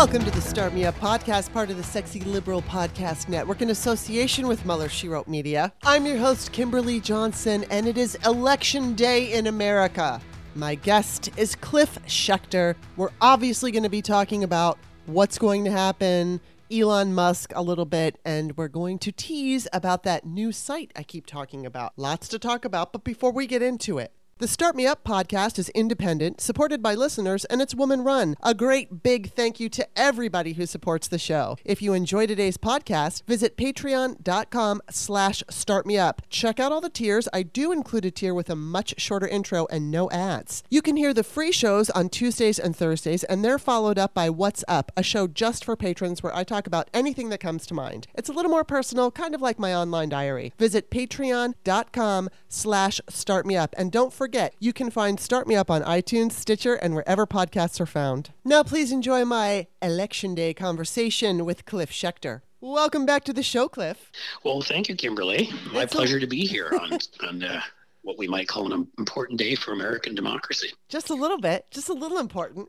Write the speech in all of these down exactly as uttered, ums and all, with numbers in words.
Welcome to the Start Me Up podcast, part of the Sexy Liberal Podcast Network in association with Mueller, She Wrote Media. I'm your host, Kimberly Johnson, and it is Election Day in America. My guest is Cliff Schechter. We're obviously going to be talking about what's going to happen, Elon Musk a little bit, and we're going to tease about that new site I keep talking about. Lots to talk about, but before we get into it, the Start Me Up podcast is independent, supported by listeners, and it's woman-run. A great big thank you to everybody who supports the show. If you enjoy today's podcast, visit patreon.com slash startmeup. Check out all the tiers. I do include a tier with a much shorter intro and no ads. You can hear the free shows on Tuesdays and Thursdays, and they're followed up by What's Up, a show just for patrons where I talk about anything that comes to mind. It's a little more personal, kind of like my online diary. Visit patreon.com slash startmeup, and don't forget Forget, you can find Start Me Up on iTunes, Stitcher, and wherever podcasts are found. Now, please enjoy my Election Day conversation with Cliff Schechter. Welcome back to the show, Cliff. Well, thank you, Kimberly. My That's pleasure a- to be here on, on uh, what we might call an important day for American democracy. Just a little bit. Just a little important.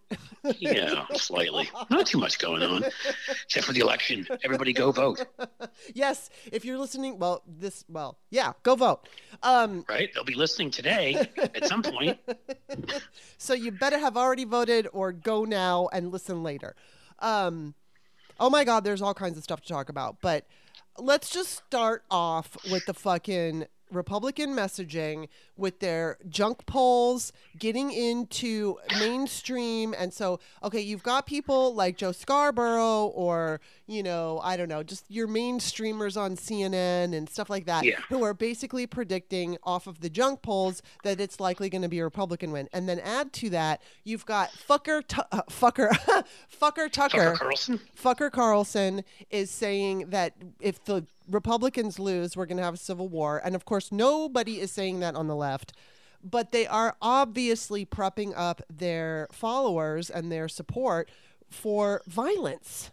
Yeah, slightly. Not too much going on, except for the election. Everybody go vote. Yes, if you're listening, well, this, well, yeah, go vote. Um, right? They'll be listening today at some point. So you better have already voted or go now and listen later. Um, oh, my God, there's all kinds of stuff to talk about. But let's just start off with the fucking Republican messaging with their junk polls getting into mainstream. And so, okay, you've got people like Joe Scarborough or, you know, I don't know, just your mainstreamers on C N N and stuff like that, yeah, who are basically predicting off of the junk polls that it's likely going to be a Republican win. And then add to that, you've got fucker, tu- uh, fucker, fucker Tucker. Tucker Carlson. Fucker Carlson is saying that if the Republicans lose, we're going to have a civil war. And of course, nobody is saying that on the left, but they are obviously prepping up their followers and their support for violence.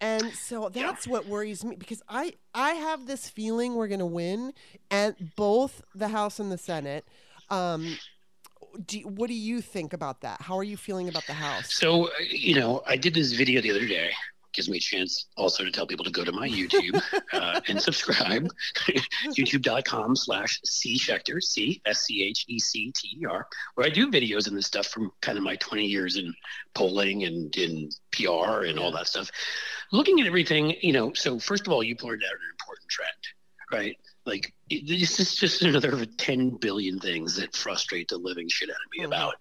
And so that's yeah. what worries me, because I, I have this feeling we're going to win at both the House and the Senate. Um, do, what do you think about that? How are you feeling about the House? So, you know, I did this video the other day. Gives me a chance also to tell people to go to my YouTube uh, and subscribe. YouTube.com slash C Schechter, C, S C H E C T E R, where I do videos and this stuff from kind of my twenty years in polling and in P R and all that stuff. Looking at everything, you know, so first of all, you pointed out an important trend, right? Like, it, this is just another of ten billion things that frustrate the living shit out of me, mm-hmm, about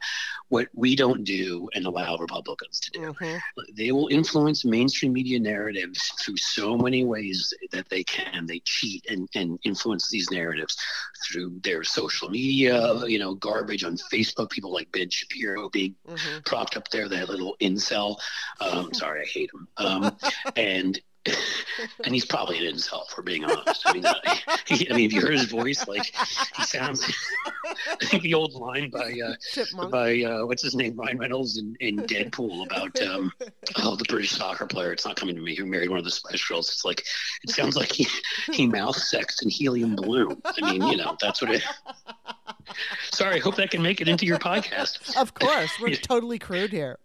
what we don't do and allow Republicans to do. Mm-hmm. They will influence mainstream media narratives through so many ways that they can. They cheat and, and influence these narratives through their social media, you know, garbage on Facebook. People like Ben Shapiro being, mm-hmm, propped up there, that little incel. Um, sorry, I hate him. Um, and and he's probably an insult, for being honest. I mean, I, he, I mean, if you heard his voice, like, he sounds, I think the old line by, uh, by uh, what's his name, Ryan Reynolds in, in Deadpool about, um, oh, the British soccer player, it's not coming to me, who married one of the Spice Girls. It's like, it sounds like he, he mouth sexed in helium balloon. I mean, you know, that's what it, sorry, I hope that can make it into your podcast. Of course, we're totally crude here.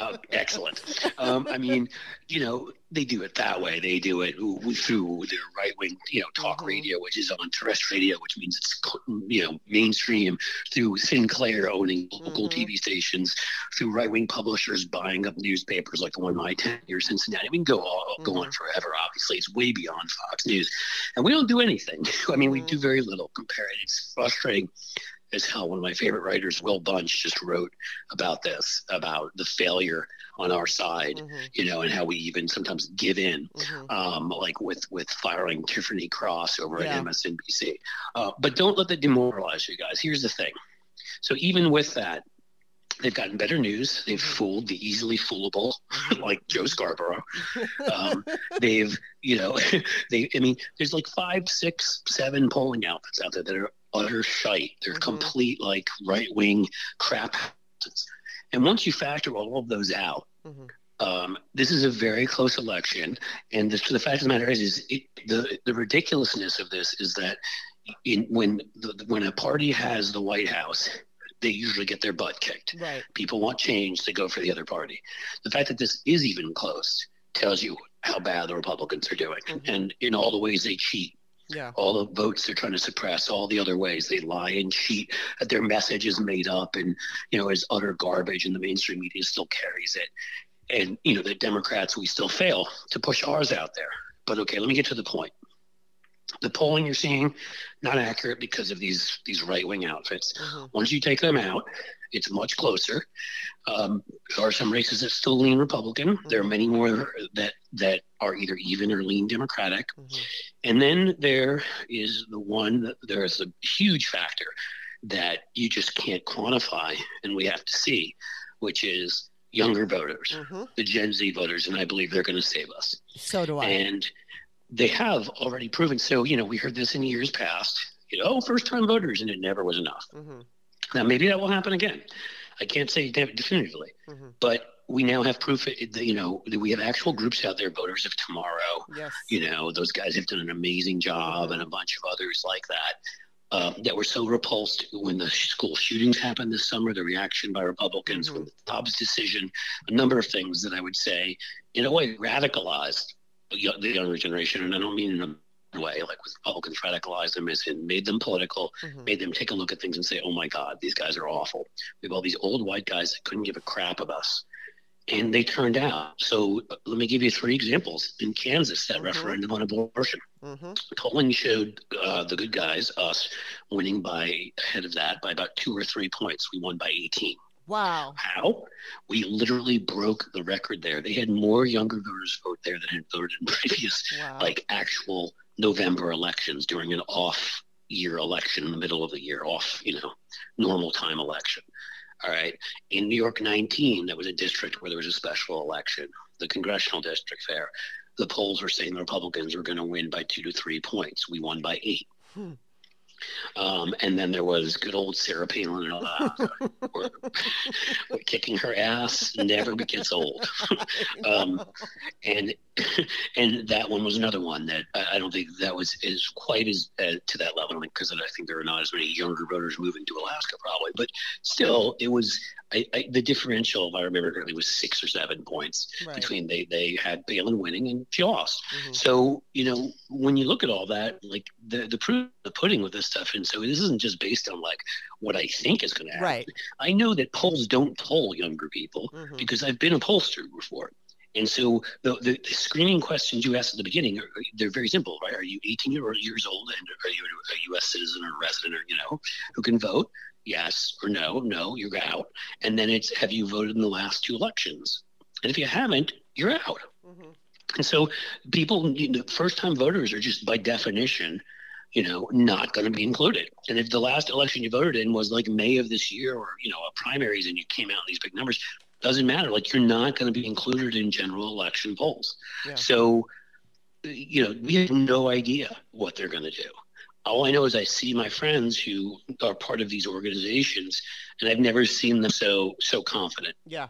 Oh, excellent. Um, I mean, you know, they do it that way. They do it through their right-wing, you know, talk radio, which is on terrestrial radio, which means it's, you know, mainstream, through Sinclair owning local, mm-hmm, T V stations, through right-wing publishers buying up newspapers like the one I attend here in Cincinnati. We can go, all, mm-hmm, go on forever, obviously. It's way beyond Fox News. And we don't do anything. I mean, we do very little compared. It's frustrating as hell. One of my favorite writers, Will Bunch, just wrote about this, about the failure on our side, mm-hmm, you know, and how we even sometimes give in, mm-hmm, um, like with, with firing Tiffany Cross over, yeah, at M S N B C. Uh, but don't let that demoralize you guys. Here's the thing. So even with that, they've gotten better news. They've fooled the easily foolable, like Joe Scarborough. Um, they've, you know, they, I mean, there's like five, six, seven polling outfits out there that are utter shite. They're, mm-hmm, complete, like, right-wing crap. And once you factor all of those out, mm-hmm, um, this is a very close election. And this, the fact of the matter is, is it, the, the ridiculousness of this is that in, when, the, when a party has the White House, they usually get their butt kicked. Right. People want change. They go for the other party. The fact that this is even close tells you how bad the Republicans are doing. Mm-hmm. And in all the ways they cheat. Yeah. All the votes they're trying to suppress, all the other ways they lie and cheat. Their message is made up and, you know, is utter garbage, and the mainstream media still carries it. And, you know, the Democrats, we still fail to push ours out there. But, okay, let me get to the point. The polling you're seeing, not accurate because of these these right-wing outfits. Mm-hmm. Once you take them out, it's much closer. Um, there are some races that still lean Republican. Mm-hmm. There are many more that, that are either even or lean Democratic. Mm-hmm. And then there is the one that there is a huge factor that you just can't quantify, and we have to see, which is younger voters, mm-hmm. the Gen Z voters, and I believe they're going to save us. So do I. And they have already proven. So, you know, we heard this in years past, you know, first-time voters, and it never was enough. Mm-hmm. Now, maybe that will happen again. I can't say definitively, mm-hmm. but we now have proof, you know, that we have actual groups out there, Voters of Tomorrow. Yes. You know, those guys have done an amazing job, and a bunch of others like that. Uh, that were so repulsed when the school shootings happened this summer, the reaction by Republicans, mm-hmm. with the Dobbs decision, a number of things that I would say, in a way, radicalized the younger generation. And I don't mean in a way like with Republicans radicalized them as in made them political, mm-hmm. made them take a look at things and say, oh, my God, these guys are awful. We have all these old white guys that couldn't give a crap of us. And they turned out. So let me give you three examples. In Kansas, that mm-hmm. referendum on abortion, mm-hmm. polling showed uh, the good guys, us, winning by ahead of that by about two or three points. We won by eighteen. Wow. How? We literally broke the record there. They had more younger voters vote there than had voted in previous, wow. like actual November elections during an off year election in the middle of the year, off, you know, normal time election. All right. In New York nineteen, that was a district where there was a special election, the congressional district there. The polls were saying the Republicans were going to win by two to three points. We won by eight. Hmm. Um, and then there was good old Sarah Palin and all that. we're, we're kicking her ass never gets old. um, and and that one was another one that I, I don't think that was is quite as uh, to that level, because I, mean, I think there are not as many younger voters moving to Alaska probably. But still, it was I, I, the differential, if I remember correctly, was six or seven points right. between they, they had Palin winning and she lost. Mm-hmm. So, you know, when you look at all that, like the, the proof the pudding with this stuff. And so this isn't just based on like what I think is going to happen. Right. I know that polls don't poll younger people, mm-hmm. because I've been a pollster before. And so the, the, the screening questions you asked at the beginning, are, they're very simple, right? Are you eighteen years old and are you a U S citizen or resident or, you know, who can vote? Yes or no, no, you're out. And then it's, have you voted in the last two elections? And if you haven't, you're out. Mm-hmm. And so people, you know, first-time voters are just by definition, you know, not going to be included. And if the last election you voted in was like May of this year or, you know, a primaries and you came out in these big numbers, doesn't matter. Like you're not going to be included in general election polls. Yeah. So, you know, we have no idea what they're going to do. All I know is I see my friends who are part of these organizations, and I've never seen them so so confident. Yeah.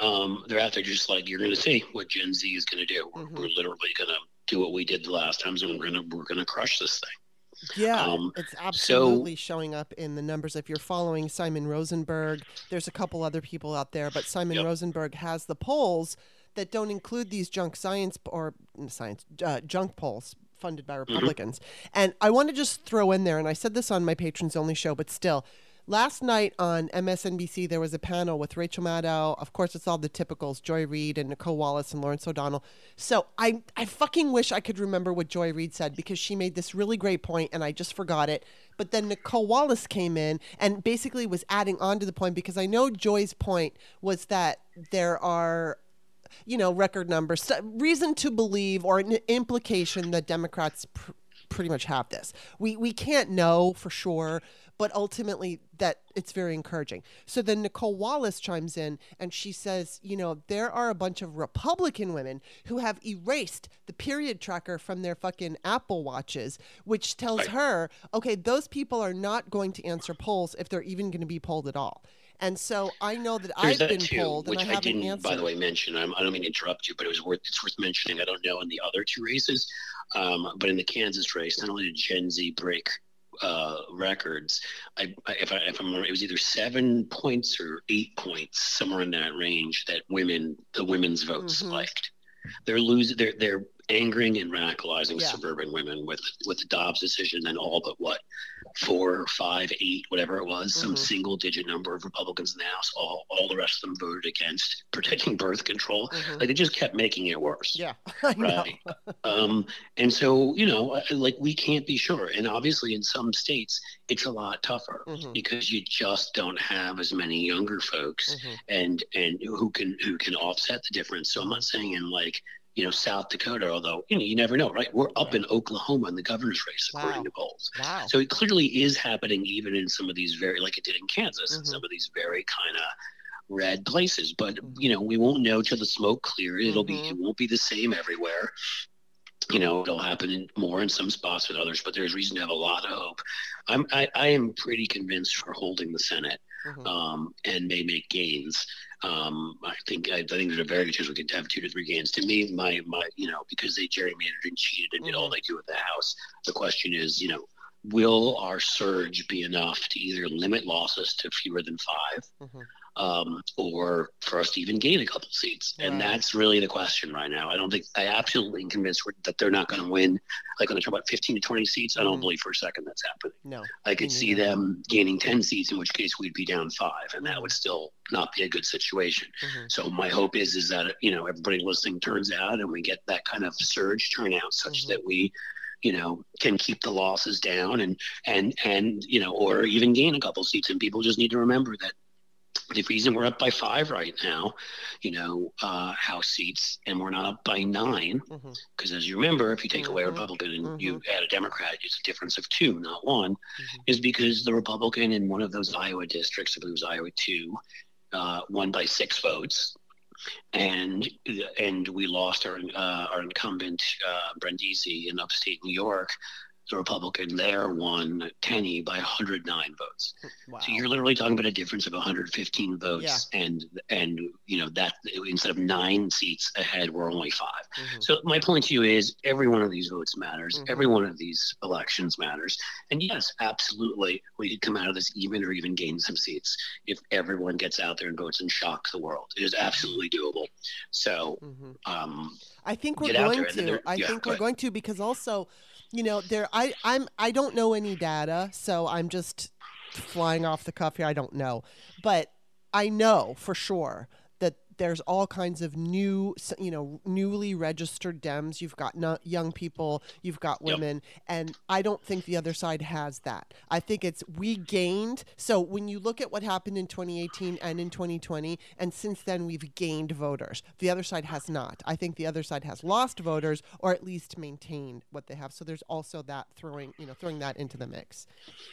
Um, they're out there just like, you're going to see what Gen Z is going to do. We're, mm-hmm. we're literally going to do what we did the last times, and we're going to we're going to crush this thing. Yeah, um, it's absolutely so, showing up in the numbers. If you're following Simon Rosenberg, there's a couple other people out there, but Simon yep. Rosenberg has the polls that don't include these junk science or science uh, junk polls funded by Republicans. Mm-hmm. And I want to just throw in there, and I said this on my Patrons Only show, but still, last night on M S N B C, there was a panel with Rachel Maddow. Of course, it's all the typicals, Joy Reid and Nicole Wallace and Lawrence O'Donnell. So I, I fucking wish I could remember what Joy Reid said, because she made this really great point and I just forgot it. But then Nicole Wallace came in and basically was adding on to the point, because I know Joy's point was that there are, you know, record numbers, reason to believe or an implication that Democrats pr- pretty much have this. We, we can't know for sure, but ultimately that it's very encouraging. So then Nicole Wallace chimes in and she says, you know, there are a bunch of Republican women who have erased the period tracker from their fucking Apple watches, which tells her, okay, those people are not going to answer polls if they're even going to be polled at all. And so I know that There's I've that been too, polled, which and I, I didn't, answered. By the way, mention. I'm, I don't mean to interrupt you, but it was worth it's worth mentioning. I don't know in the other two races, um, but in the Kansas race, not only did Gen Z break uh, records. I, if, I, if I remember, it was either seven points or eight points, somewhere in that range, that women, the women's vote mm-hmm. spiked. They're losing. They're they're angering and radicalizing yeah. suburban women with with the Dobbs decision, and all but what four, five, eight, whatever it was, mm-hmm. some single digit number of Republicans in the House. All all the rest of them voted against protecting birth control. Mm-hmm. Like, they just kept making it worse. Yeah, right. um, and so you know, like, we can't be sure. And obviously, in some states, it's a lot tougher mm-hmm. because you just don't have as many younger folks mm-hmm. and and who can who can offset the difference. So I'm not saying in like. you know, South Dakota, although, you know, you never know, right? We're up in Oklahoma in the governor's race, according wow. to polls. Wow. So it clearly is happening even in some of these very, like it did in Kansas, mm-hmm. in some of these very kind of red places. But, mm-hmm. you know, we won't know till the smoke clears. It'll mm-hmm. be, it won't be the same everywhere. You know, it'll happen in more in some spots than others, but there's reason to have a lot of hope. I'm, I, I am pretty convinced for holding the Senate. Mm-hmm. Um, and may make gains. Um, I think I, I think there's a very good chance we could have two to three gains. To me, my my you know, because they gerrymandered and cheated and mm-hmm. did all they do at the House. The question is, you know, will our surge be enough to either limit losses to fewer than five, mm-hmm. um, or for us to even gain a couple seats? Right. And that's really the question right now. I don't think I absolutely am convinced that they're not going to win. Like, when they talk about fifteen to twenty seats, I don't mm-hmm. believe for a second that's happening. No, I could mm-hmm. see them gaining ten seats, in which case we'd be down five, and that would still not be a good situation. Mm-hmm. So my hope is is that, you know, everybody listening turns out and we get that kind of surge turnout such mm-hmm. that we, you know, can keep the losses down and, and, and, you know, or even gain a couple seats. And people just need to remember that the reason we're up by five right now, you know, uh, House seats, and we're not up by nine, because mm-hmm. as you remember, if you take mm-hmm. away a Republican and mm-hmm. you add a Democrat, it's a difference of two, not one, mm-hmm. is because the Republican in one of those Iowa districts, I believe it was Iowa two, uh, won by six votes. And and we lost our uh, our incumbent uh, Brindisi in upstate New York. The Republican there won Tenney by one hundred nine votes. Wow. So you're literally talking about a difference of one hundred fifteen votes, yeah. and and you know that instead of nine seats ahead, we're only five. Mm-hmm. So my point to you is, every one of these votes matters. Mm-hmm. Every one of these elections matters. And yes, absolutely, we could come out of this even or even gain some seats if everyone gets out there and votes and shocks the world. It is absolutely doable. So mm-hmm. um, I think we're going to. I yeah, think we're going to because also. You know, there I I'm I don't know any data, so I'm just flying off the cuff here. I don't know, but I know for sure that there's all kinds of new, you know, newly registered Dems. You've got no, young people, you've got women, yep. and I don't think the other side has that. I think it's we gained. So when you look at what happened in twenty eighteen and in twenty twenty, and since then we've gained voters. The other side has not. I think the other side has lost voters, or at least maintained what they have. So there's also that throwing, you know, throwing that into the mix.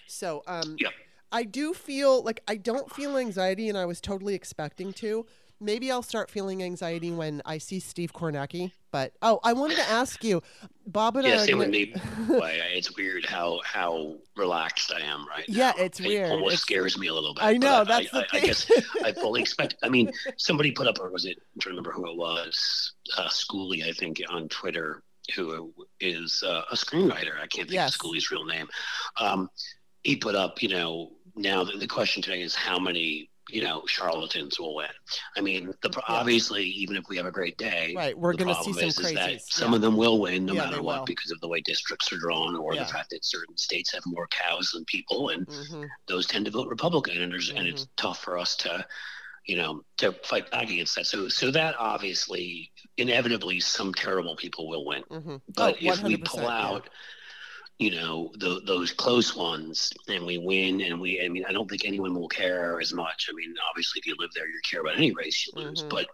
So um, yep. I do feel like I don't feel anxiety, and I was totally expecting to. Maybe I'll start feeling anxiety when I see Steve Kornacki. But, oh, I wanted to ask you, Bob and yeah, I... Yeah, same with me. It's weird how how relaxed I am right yeah, now. Yeah, it's it weird. It almost it's... scares me a little bit. I know, that's I, the I, thing. I guess I fully expect... I mean, somebody put up, or was it, I'm trying to remember who it was, uh, Schooley, I think, on Twitter, who is uh, a screenwriter. I can't think yes. of Schooley's real name. Um, he put up, you know, now the, the question today is how many... you know, charlatans will win. I mean, the, obviously, even if we have a great day, right, we're going to see some is, crazies. Is that some yeah. of them will win no yeah, matter what will. Because of the way districts are drawn, or yeah. the fact that certain states have more cows than people, and mm-hmm. those tend to vote Republican, and, mm-hmm. and it's tough for us to, you know, to fight back against that. So, so that obviously, inevitably, some terrible people will win. Mm-hmm. But oh, if we pull out... Yeah. you know, the, those close ones, and we win, and we, I mean, I don't think anyone will care as much. I mean, obviously, if you live there, you care about any race you lose, mm-hmm. but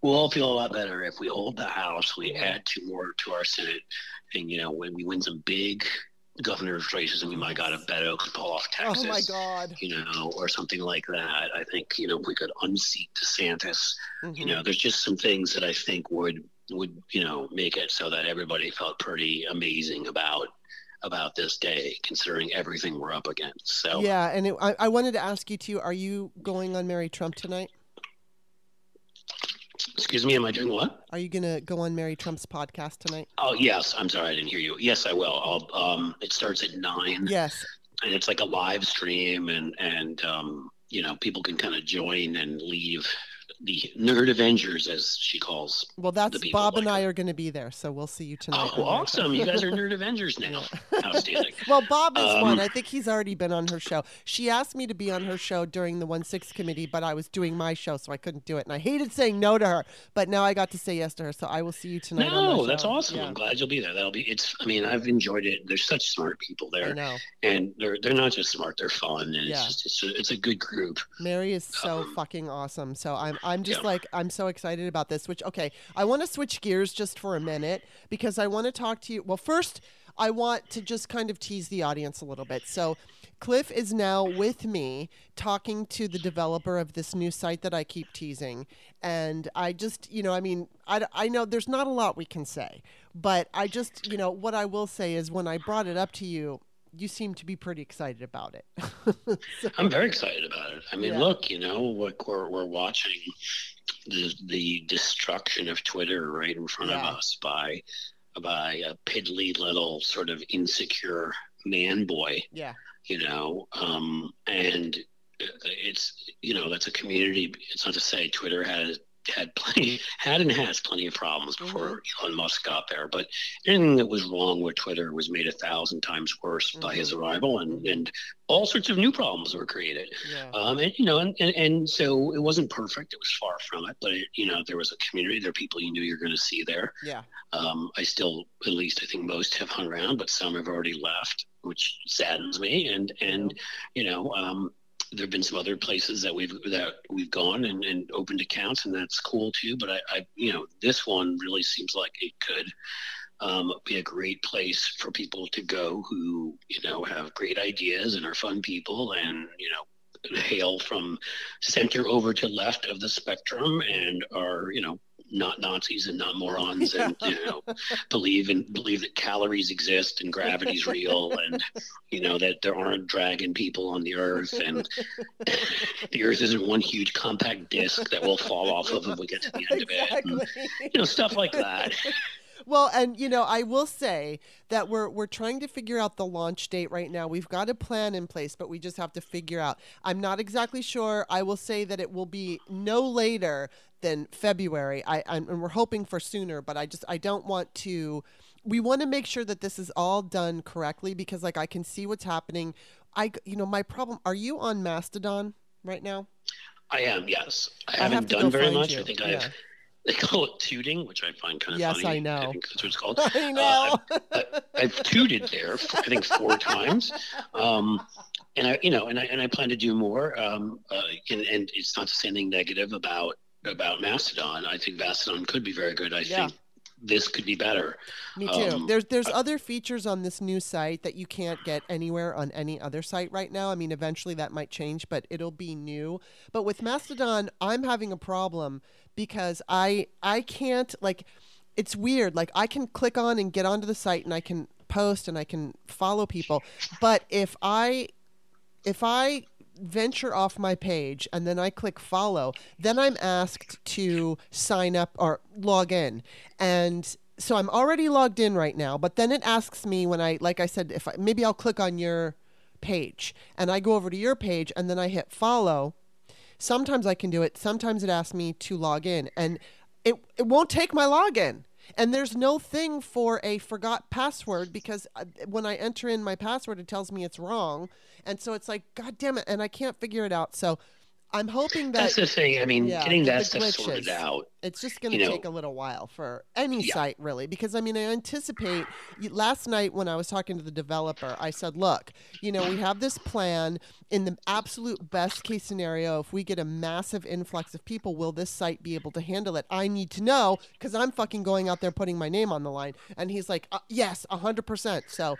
we'll all feel a lot better if we hold the House, we yeah. add two more to our Senate, and, you know, when we win some big governor's races, and we might got a Beto could pull off Texas, oh my God. You know, or something like that. I think, you know, if we could unseat DeSantis, mm-hmm. you know, there's just some things that I think would, would, you know, make it so that everybody felt pretty amazing about about this day, considering everything we're up against. So yeah, and it, I, I wanted to ask you too, are you going on Marry Trump tonight? Excuse me, am I doing what? Are you going to go on Marry Trump's podcast tonight? Oh, yes. I'm sorry, I didn't hear you. Yes, I will. I'll, um, it starts at nine. Yes. and it's like a live stream, and and um, you know, people can kind of join and leave. The Nerd Avengers, as she calls. Well, that's Bob like and I her. Are going to be there, so we'll see you tonight. Oh, awesome! You guys are Nerd Avengers now. Outstanding. Well, Bob is um, one. I think he's already been on her show. She asked me to be on her show during the one six committee, but I was doing my show, so I couldn't do it, and I hated saying no to her. But now I got to say yes to her, so I will see you tonight. No, on my that's show. Awesome. Yeah. I'm glad you'll be there. That'll be. It's. I mean, I've enjoyed it. There's such smart people there. I know. And they're they're not just smart; they're fun, and yeah. it's just it's a, it's a good group. Mary is so um, fucking awesome. So I'm. I'm just yeah. like, I'm so excited about this, which, okay, I want to switch gears just for a minute because I want to talk to you. Well, first, I want to just kind of tease the audience a little bit. So Cliff is now with me talking to the developer of this new site that I keep teasing. And I just, you know, I mean, I, I know there's not a lot we can say, but I just, you know, what I will say is when I brought it up to you, you seem to be pretty excited about it. So, I'm very excited about it. I mean, yeah. look, you know, we're, we're watching the, the destruction of Twitter right in front yeah. of us by by a piddly little sort of insecure man boy. Yeah. You know, um, and it's, you know, that's a community. It's not to say Twitter has had plenty, had and has plenty of problems before mm-hmm. Elon Musk got there, but anything that was wrong with Twitter was made a thousand times worse mm-hmm. by his arrival, and, and all sorts of new problems were created. Yeah. Um, and, you know, and, and, and so it wasn't perfect. It was far from it, but it, you know, there was a community, there are people you knew you're going to see there. Yeah. Um, I still, at least I think most have hung around, but some have already left, which saddens me. And, and, you know, um, there've been some other places that we've that we've gone and, and opened accounts, and that's cool too. But I, I, you know, this one really seems like it could um, be a great place for people to go who, you know, have great ideas and are fun people, and, you know, hail from center over to left of the spectrum, and are, you know, not Nazis and not morons, and yeah. you know, believe in believe that calories exist and gravity's real, and, you know, that there aren't dragon people on the earth, and the earth isn't one huge compact disc that will fall off of if we get to the end exactly. of it, and, you know, stuff like that. Well, and, you know, I will say that we're we're trying to figure out the launch date right now. We've got a plan in place, but we just have to figure out. I'm not exactly sure. I will say that it will be no later than February. I I'm, and we're hoping for sooner, but I just I don't want to. We want to make sure that this is all done correctly because, like, I can see what's happening. I you know my problem. Are you on Mastodon right now? I am. Yes, I, I haven't done very much. You. I think yeah. I have. They call it tooting, which I find kind of yes, funny. Yes, I know. I think that's what it's called. I know. Uh, I've, I've, I've tooted there, I think, four times. Um, and I, you know, and I and I plan to do more. Um, uh, and, and it's not to say anything negative about about Mastodon. I think Mastodon could be very good. I yeah. think this could be better. Me too. Um, there's there's uh, other features on this new site that you can't get anywhere on any other site right now. I mean, eventually that might change, but it'll be new. But with Mastodon, I'm having a problem because I I can't, like, it's weird. Like, I can click on and get onto the site, and I can post, and I can follow people. But if I if I venture off my page and then I click follow, then I'm asked to sign up or log in. And so I'm already logged in right now, but then it asks me when I, like I said, if I, maybe I'll click on your page, and I go over to your page, and then I hit follow. Sometimes I can do it. Sometimes it asks me to log in, and it it won't take my login. And there's no thing for a forgot password, because when I enter in my password, it tells me it's wrong. And so it's like, God damn it. And I can't figure it out. So I'm hoping that. That's the thing. I mean, yeah, getting that stuff sorted out. It's just going to take know. a little while for any yeah. site, really. Because, I mean, I anticipate last night when I was talking to the developer, I said, look, you know, we have this plan. In the absolute best case scenario, if we get a massive influx of people, will this site be able to handle it? I need to know, because I'm fucking going out there putting my name on the line. And he's like, uh, yes, one hundred percent. So.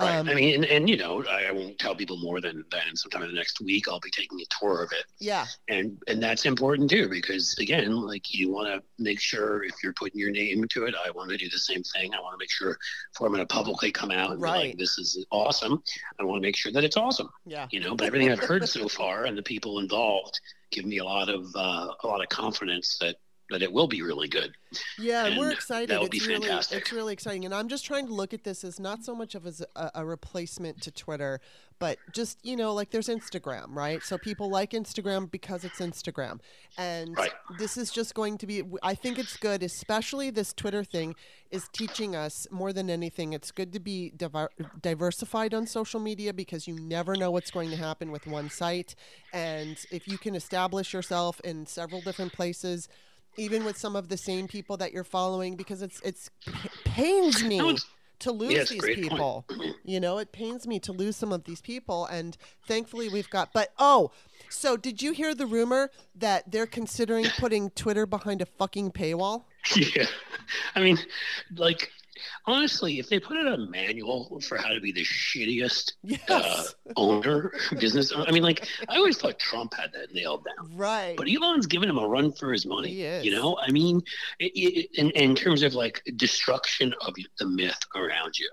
Right. Um, I mean, and, and you know, I, I won't tell people more than that. And sometime in the next week, I'll be taking a tour of it. Yeah. And and that's important too, because, again, like, you want to make sure if you're putting your name to it, I want to do the same thing. I want to make sure if I'm going to publicly come out and right. be like, this is awesome, I want to make sure that it's awesome. Yeah. You know, but everything I've heard so far and the people involved give me a lot of uh, a lot of confidence that but it will be really good. Yeah, and we're excited. That will be really fantastic. It's really exciting. And I'm just trying to look at this as not so much of as a, a replacement to Twitter, but just, you know, like there's Instagram, right? So people like Instagram because it's Instagram. And right. this is just going to be, I think it's good, especially this Twitter thing is teaching us more than anything. It's good to be diver- diversified on social media because you never know what's going to happen with one site. And if you can establish yourself in several different places, even with some of the same people that you're following, because it's it's pains me no, to lose yes, these people. Point. You know, it pains me to lose some of these people. And thankfully we've got, but oh, so did you hear the rumor that they're considering putting Twitter behind a fucking paywall? Yeah. I mean, like, honestly, if they put out a manual for how to be the shittiest yes. uh, owner, business owner, I mean, like, I always thought Trump had that nailed down. Right. But Elon's giving him a run for his money. You know, I mean, it, it, in, in terms of, like, destruction of the myth around you.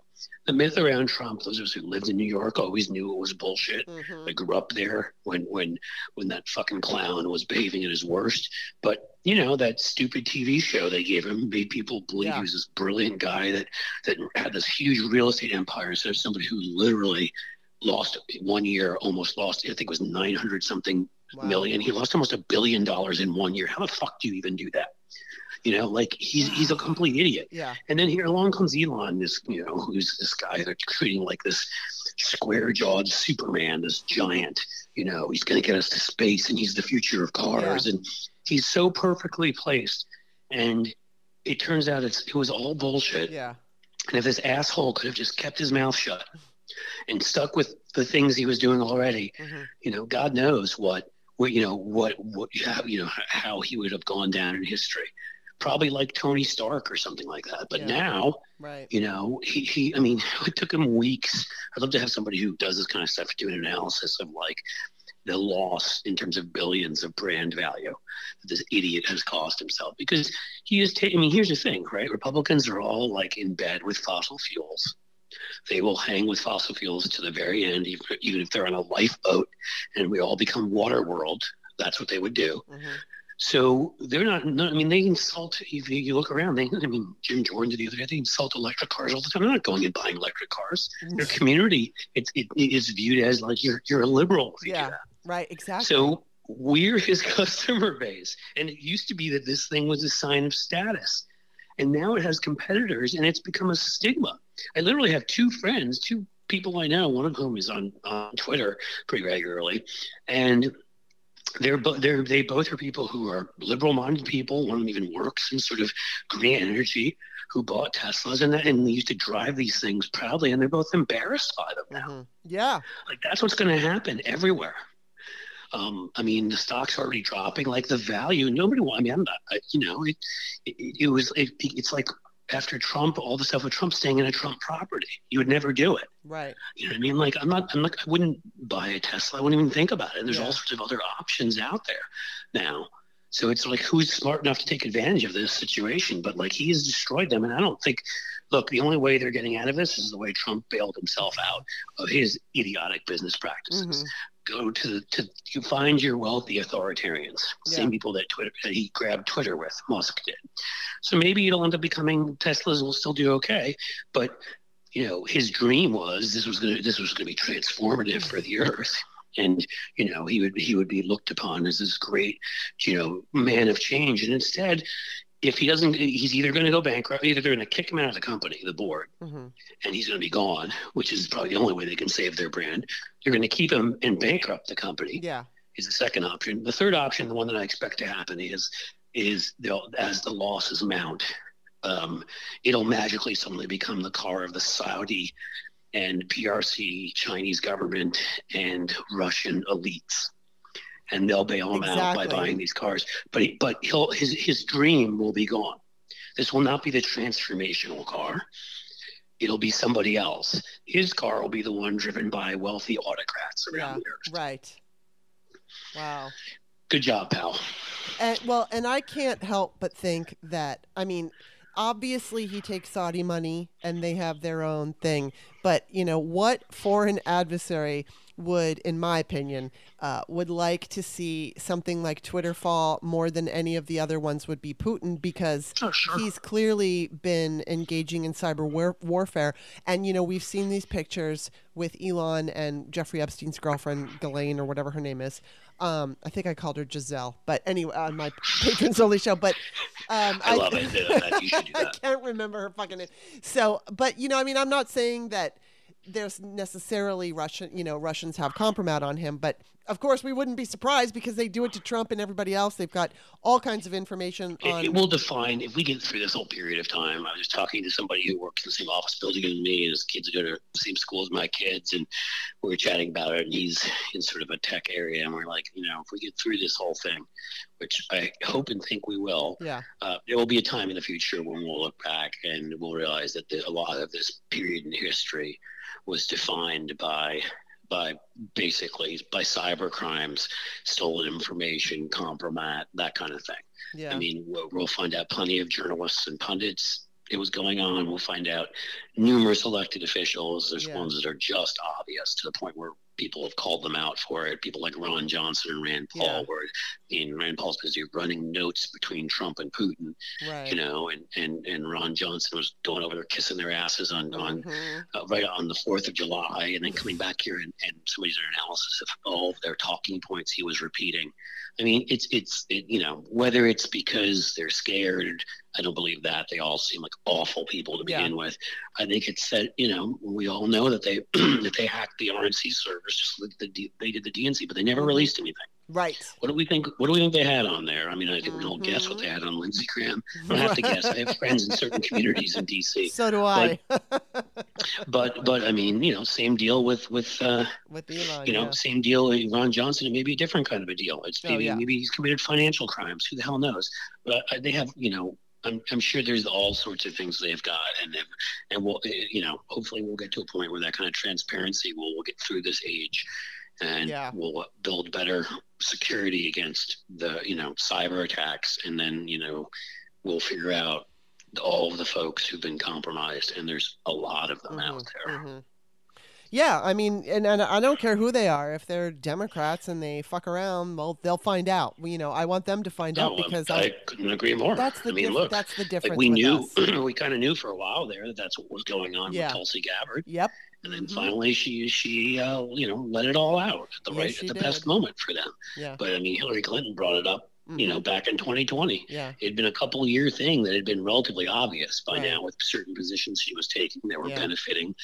The myth around Trump, those of us who lived in New York always knew it was bullshit. Mm-hmm. I grew up there when, when, when that fucking clown was behaving at his worst. But, you know, that stupid T V show they gave him made people believe yeah. he was this brilliant guy that, that had this huge real estate empire. So somebody who literally lost one year, almost lost, I think it was nine hundred something wow. million. He lost almost a billion dollars in one year. How the fuck do you even do that? You know, like he's he's a complete idiot. Yeah. And then here along comes Elon, this you know, who's this guy they're treating like this square-jawed Superman, this giant. You know, he's going to get us to space, and he's the future of cars, yeah. and he's so perfectly placed. And it turns out it's it was all bullshit. Yeah. And if this asshole could have just kept his mouth shut and stuck with the things he was doing already, mm-hmm. you know, God knows what, what you know, what what how, you know how he would have gone down in history. Probably like Tony Stark or something like that. But yeah. now, right. you know, he, he, I mean, it took him weeks. I'd love to have somebody who does this kind of stuff do an analysis of like the loss in terms of billions of brand value that this idiot has caused himself. Because he is, ta- I mean, here's the thing, right? Republicans are all like in bed with fossil fuels. They will hang with fossil fuels to the very end, even if they're on a lifeboat and we all become water world. That's what they would do. Mm-hmm. So they're not, not, I mean, they insult, you, you look around, they, I mean, Jim Jordan did the other day, they insult electric cars all the time. They're not going and buying electric cars. Their community, it, it, it is viewed as like, you're you're a liberal. If yeah, you do that. Right, exactly. So we're his customer base. And it used to be that this thing was a sign of status. And now it has competitors and it's become a stigma. I literally have two friends, two people I know, one of whom is on, on Twitter pretty regularly. And They're both. They're they both are people who are liberal-minded people. One of them even works in sort of green energy. Who bought Teslas and and they used to drive these things proudly, and they're both embarrassed by them now. Mm-hmm. Yeah, like that's what's going to happen everywhere. Um, I mean, the stock's already dropping. Like the value, nobody. I mean, I'm not. I, you know, it it, it was. It, it's like after Trump, all the stuff with Trump staying in a Trump property, you would never do it. Right. You know what I mean? Like I'm not, I'm not, I wouldn't buy a Tesla. I wouldn't even think about it. And there's yeah. all sorts of other options out there now. So it's like, who's smart enough to take advantage of this situation? But like, he has destroyed them. And I don't think, look, the only way they're getting out of this is the way Trump bailed himself out of his idiotic business practices. Mm-hmm. Go to to you find your wealthy authoritarians, yeah. same people that Twitter that he grabbed Twitter with. Musk did. So maybe it'll end up becoming Teslas will still do okay, but you know his dream was this was gonna this was gonna be transformative for the earth, and you know he would he would be looked upon as this great you know man of change, and instead. If he doesn't, he's either going to go bankrupt, either they're going to kick him out of the company, the board, mm-hmm. and he's going to be gone, which is probably the only way they can save their brand. They're going to keep him and bankrupt the company. Yeah, is the second option. The third option, the one that I expect to happen, is is they'll, as the losses mount, um, it'll magically suddenly become the car of the Saudi and P R C Chinese government and Russian elites. And they'll bail him exactly. out by buying these cars. But he, but he'll, his his dream will be gone. This will not be the transformational car. It'll be somebody else. His car will be the one driven by wealthy autocrats around yeah, the earth. Right. Wow. Good job, pal. And, well, and I can't help but think that, I mean, obviously he takes Saudi money. and they have their own thing. But, you know, what foreign adversary would, in my opinion, uh, would like to see something like Twitter fall more than any of the other ones would be Putin, because oh, sure. he's clearly been engaging in cyber war- warfare. And, you know, we've seen these pictures with Elon and Jeffrey Epstein's girlfriend, Ghislaine, or whatever her name is. Um, I think I called her Giselle, but anyway, on my patrons only show, but um, I, I, love it. You should do that. I can't remember her fucking name. So, but you know, I mean, I'm not saying that there's necessarily Russian, you know, Russians have compromat on him, but of course we wouldn't be surprised because they do it to Trump and everybody else. They've got all kinds of information. On- it, it will define, if we get through this whole period of time, I was talking to somebody who works in the same office building as me, and his kids go to the same school as my kids, and we were chatting about it, and he's in sort of a tech area, and we're like, you know, if we get through this whole thing, which I hope and think we will, yeah. uh, there will be a time in the future when we'll look back and we'll realize that the, a lot of this period in history was defined by by basically by cyber crimes, stolen information, compromat, that kind of thing. Yeah. I mean, we'll, we'll find out plenty of journalists and pundits. It was going on. We'll find out numerous elected officials. There's yeah. ones that are just obvious to the point where people have called them out for it. People like Ron Johnson and Rand Paul yeah. were in Rand Paul's busy running notes between Trump and Putin, right. you know, and, and, and Ron Johnson was going over there kissing their asses on, on mm-hmm. uh, right on the fourth of July, and then coming back here and, and somebody's analysis of all of their talking points he was repeating. I mean, it's, it's, it, you know, whether it's because they're scared, I don't believe that. They all seem like awful people to begin yeah. with. I think it's that, you know, we all know that they, that they hacked the R N C server. Just like the, they did the D N C, but they never released anything. Right. What do we think? What do we think they had on there? I mean, I can mm-hmm. all guess what they had on Lindsey Graham. I don't have to guess. I have friends in certain communities in D C. So do I. But, but, but I mean, you know, same deal with with, uh, with Elon, you know, yeah. same deal with Ron Johnson. It may be a different kind of a deal. It's maybe oh, yeah. maybe he's committed financial crimes. Who the hell knows? But I, they have, you know. I'm, I'm sure there's all sorts of things they've got, and and we'll, you know, hopefully we'll get to a point where that kind of transparency will we'll get through this age, and yeah. we'll build better security against the, you know, cyber attacks, and then, you know, we'll figure out all of the folks who've been compromised, and there's a lot of them mm-hmm. out there. Mm-hmm. Yeah, I mean, and, and I don't care who they are. If they're Democrats and they fuck around, well, they'll find out. You know, I want them to find oh, out because I, I couldn't agree more. That's the I mean, diff- look, that's the difference. Like we knew, we kind of knew for a while there that that's what was going on yeah. with Tulsi Gabbard. Yep. And then finally, she she uh, you know, let it all out at the yes, right at the did. best moment for them. Yeah. But I mean, Hillary Clinton brought it up. You know, back in twenty twenty, yeah. it had been a couple year thing that had been relatively obvious by right. now with certain positions she was taking that were yeah. benefiting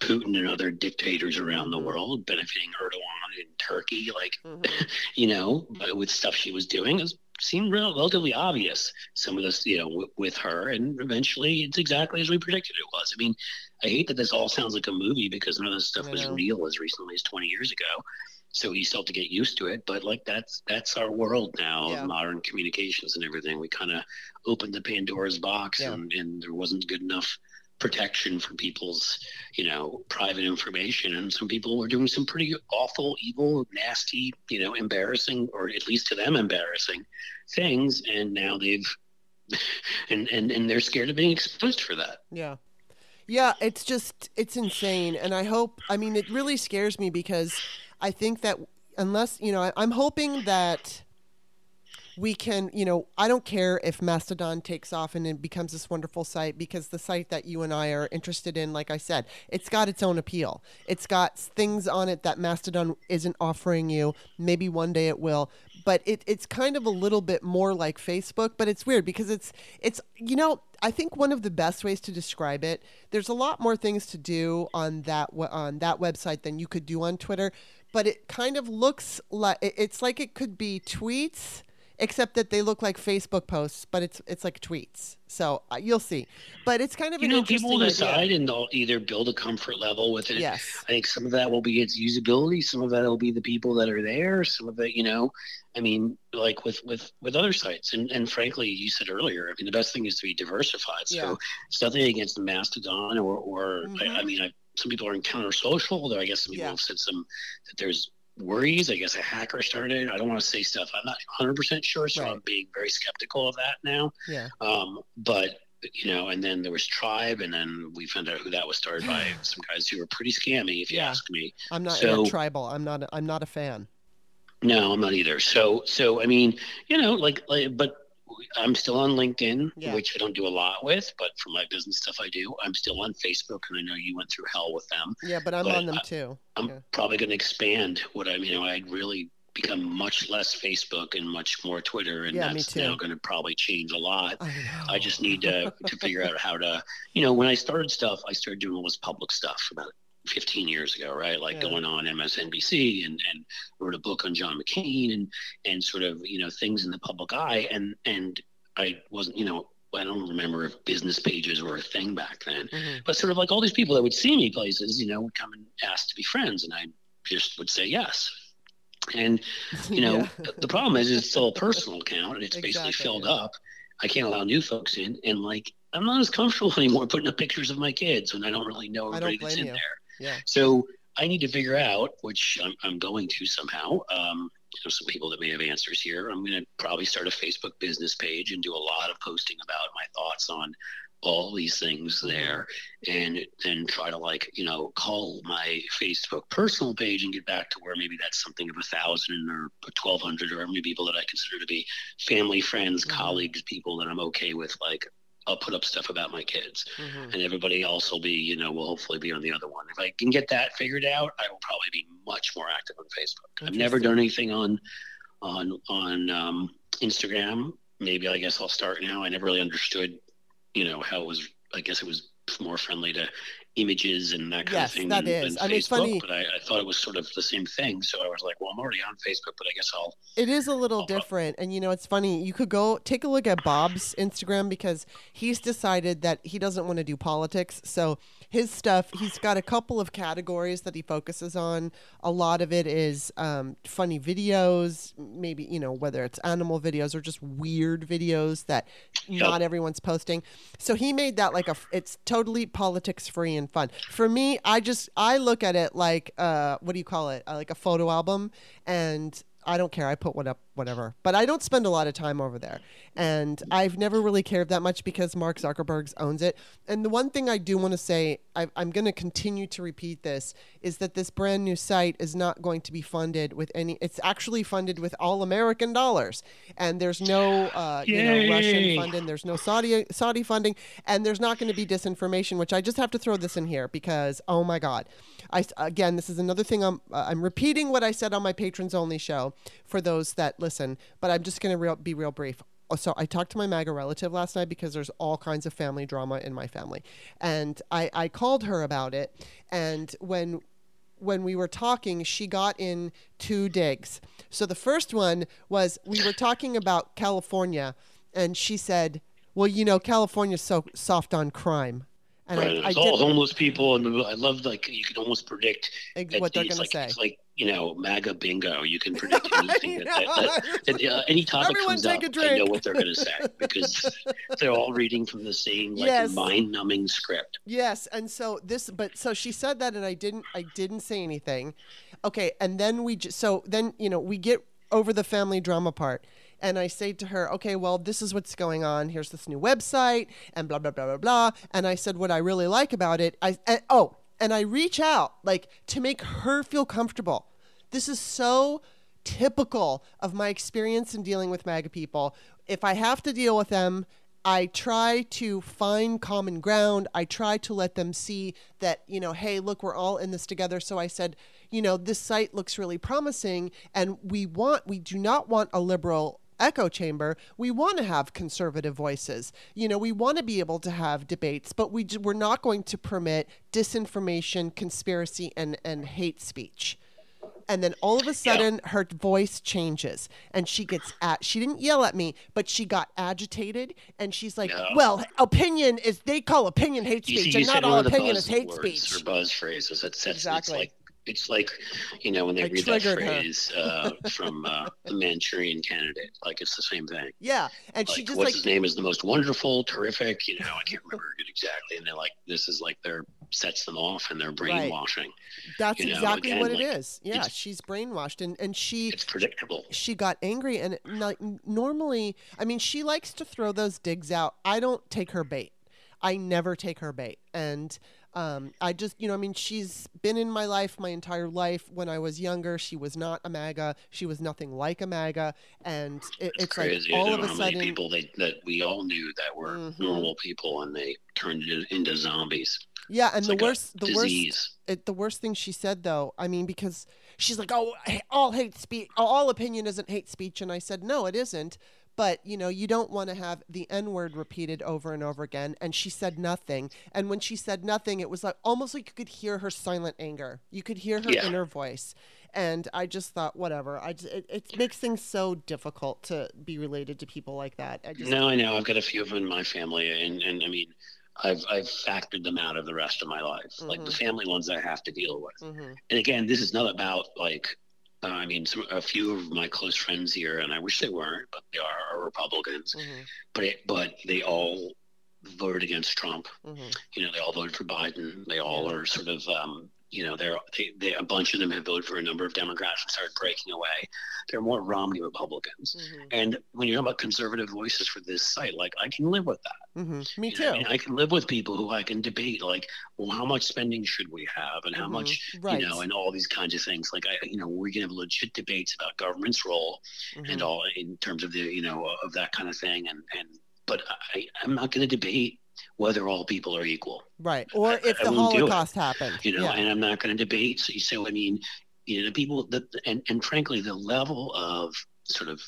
Putin and other dictators around the world, benefiting Erdogan in Turkey, like, mm-hmm. you know, but with stuff she was doing. It was, seemed real, relatively obvious, some of this, you know, w- with her. And eventually it's exactly as we predicted it was. I mean, I hate that this all sounds like a movie because none of this stuff was real as recently as twenty years ago. So you still have to get used to it, but like that's that's our world now yeah. of modern communications and everything. We kind of opened the Pandora's box, yeah. and, and there wasn't good enough protection for people's, you know, private information, and some people were doing some pretty awful, evil, nasty, you know, embarrassing, or at least to them embarrassing things, and now they've and and, and they're scared of being exposed for that. Yeah. Yeah, it's just, it's insane. And I hope, I mean, it really scares me because I think that unless, you know, I'm hoping that we can, you know, I don't care if Mastodon takes off and it becomes this wonderful site, because the site that you and I are interested in, like I said, it's got its own appeal. It's got things on it that Mastodon isn't offering you. Maybe one day it will, but it, it's kind of a little bit more like Facebook, but it's weird because it's, it's, you know, I think one of the best ways to describe it, there's a lot more things to do on that, on that website than you could do on Twitter, but it kind of looks like, it's like it could be tweets, except that they look like Facebook posts, but it's it's like tweets. So uh, you'll see. But it's kind of you an know, interesting people decide idea. And they'll either build a comfort level with it. Yes. I think some of that will be its usability. Some of that will be the people that are there. Some of it, you know, I mean, like with, with, with other sites. And, and frankly, you said earlier, I mean, the best thing is to be diversified. So yeah. it's nothing against Mastodon or, or mm-hmm. I, I mean, I, some people are in counter-social, although I guess some people yeah. have said some that there's worries. I guess a hacker started. I don't want to say stuff. I'm not one hundred percent sure, so right. I'm being very skeptical of that now. Yeah. Um, but you know, and then there was Tribe, and then we found out who that was started by some guys who were pretty scammy, if you yeah. ask me. I'm not, so, not tribal. I'm not. I'm not a fan. No, I'm not either. So, so I mean, you know, like, like but I'm still on LinkedIn, yeah. which I don't do a lot with, but for my business stuff I do. I'm still on Facebook, and I know you went through hell with them. Yeah, but I'm but on them I, too. I'm yeah. probably going to expand what I, you know, I'd really become much less Facebook and much more Twitter, and yeah, that's now going to probably change a lot. I, I just need to to figure out how to, you know, when I started stuff, I started doing all this public stuff about fifteen years ago, right? Like yeah. going on M S N B C and, and wrote a book on John McCain and, and sort of, you know, things in the public eye. And, and I wasn't, you know, I don't remember if business pages were a thing back then, mm-hmm. but sort of like all these people that would see me places, you know, would come and ask to be friends. And I just would say yes. And, you know, yeah. the problem is it's still a personal account, and it's exactly, basically filled yeah. up. I can't allow new folks in. And like, I'm not as comfortable anymore putting up pictures of my kids when I don't really know everybody that's in you. there. Yeah. So I need to figure out, which I'm, I'm going to somehow, um, there's some people that may have answers here. I'm going to probably start a Facebook business page and do a lot of posting about my thoughts on all these things there, and then try to, like, you know, call my Facebook personal page and get back to where maybe that's something of a thousand or twelve hundred or how many people that I consider to be family, friends, mm-hmm. colleagues, people that I'm okay with. Like, I'll put up stuff about my kids, mm-hmm. and everybody else will be, you know, will hopefully be on the other one. If I can get that figured out, I will probably be much more active on Facebook. I've never done anything on, on, on um, Instagram. Maybe, I guess I'll start now. I never really understood, you know, how it was. I guess it was more friendly to images and that kind yes, of thing that than, is. than I Facebook, mean, it's funny. But I, I thought it was sort of the same thing. So I was like, well, I'm already on Facebook, but I guess I'll. It is a little I'll different. Up. And, you know, it's funny. You could go take a look at Bob's Instagram, because he's decided that he doesn't want to do politics. So his stuff, he's got a couple of categories that he focuses on. A lot of it is um, funny videos, maybe, you know, whether it's animal videos or just weird videos that yep. not everyone's posting. So he made that like a, it's totally politics free and fun. For me, I just, I look at it like, uh, what do you call it? Uh, like a photo album, and I don't care. I put one up, whatever, but I don't spend a lot of time over there, and I've never really cared that much because Mark Zuckerberg owns it. And the one thing I do want to say, I, I'm going to continue to repeat this, is that this brand new site is not going to be funded with any, it's actually funded with all American dollars, and there's no, uh, you know, Russian funding. There's no Saudi Saudi funding, and there's not going to be disinformation, which I just have to throw this in here because, oh my God, I, again, this is another thing. I'm, uh, I'm repeating what I said on my patrons only show, for those that listen, but I'm just going to real, be real brief. So I talked to my MAGA relative last night because there's all kinds of family drama in my family. And I, I called her about it. And when, when we were talking, she got in two digs. So the first one was, we were talking about California, and she said, well, you know, California's so soft on crime. And right. I, it's I all homeless people, and I love, like, you can almost predict that what they're going like, to say. It's like, you know, MAGA bingo. You can predict anything. that, that, that, that uh, any topic Everyone comes up, I know what they're going to say, because they're all reading from the same like yes. mind-numbing script. Yes, and so this, but so she said that, and I didn't, I didn't say anything. Okay, and then we, just, so then you know, we get over the family drama part. And I say to her, okay, well, this is what's going on. Here's this new website and blah, blah, blah, blah, blah. And I said what I really like about it. I and, Oh, and I reach out like to make her feel comfortable. This is so typical of my experience in dealing with MAGA people. If I have to deal with them, I try to find common ground. I try to let them see that, you know, hey, look, we're all in this together. So I said, you know, this site looks really promising, and we want, we do not want a liberal echo chamber. We want to have conservative voices. You know, we want to be able to have debates, but we we're not going to permit disinformation, conspiracy, and and hate speech. And then all of a sudden yeah. her voice changes, and she gets at, she didn't yell at me, but she got agitated, and she's like, no. well, opinion is, they call opinion hate speech, you see, you and not all opinion is hate speech. Or buzz phrases. It's, it's, exactly. it's like, It's like, you know, when they I read that phrase uh, from uh, the Manchurian Candidate, like it's the same thing. Yeah, and like, she just what's like his name is the most wonderful, terrific. You know, I can't remember it exactly. And they're like, this is like their sets them off and their brainwashing. Right. That's you know? exactly Again, what like, it is. Yeah, she's brainwashed, and and she it's predictable. She got angry, and like normally, I mean, she likes to throw those digs out. I don't take her bait. I never take her bait. And um, I just, you know, I mean, she's been in my life my entire life. When I was younger, she was not a MAGA. She was nothing like a MAGA. And it, it's, it's crazy. Like all of a sudden. How many people they, that we all knew that were mm-hmm. normal people, and they turned into zombies. Yeah, and it's the like worst, the disease. worst, it, the worst thing she said, though, I mean, because she's like, "Oh, all hate speech, all opinion isn't hate speech," and I said, "No, it isn't." But you know, you don't want to have the N-word repeated over and over again. And she said nothing. And when she said nothing, it was like almost like you could hear her silent anger. You could hear her yeah. inner voice. And I just thought, whatever. I just, it, it makes things so difficult to be related to people like that. I just, no, I know. I've got a few of them in my family, and and I mean. I've I've factored them out of the rest of my life, mm-hmm. like the family ones I have to deal with. Mm-hmm. And again, this is not about like, uh, I mean, some, a few of my close friends here, and I wish they weren't, but they are, are Republicans. Mm-hmm. But it, but they all voted against Trump. Mm-hmm. You know, they all voted for Biden. They all are sort of, um, you know, they're they, they a bunch of them have voted for a number of Democrats and started breaking away. They're more Romney Republicans. Mm-hmm. And when you're talking about conservative voices for this site, like I can live with that. Mm-hmm. Me you too. Know, I mean, I can live with people who I can debate, like, well, how much spending should we have, and how mm-hmm. much, right. you know, and all these kinds of things. Like, I, you know, we can have legit debates about government's role mm-hmm. and all in terms of the, you know, of that kind of thing. And and but I, I'm not going to debate whether all people are equal. Right. Or I, if I, the I Holocaust happened. You know, yeah. and I'm not going to debate. So, so, I mean, you know, the people that, and, and frankly, the level of sort of,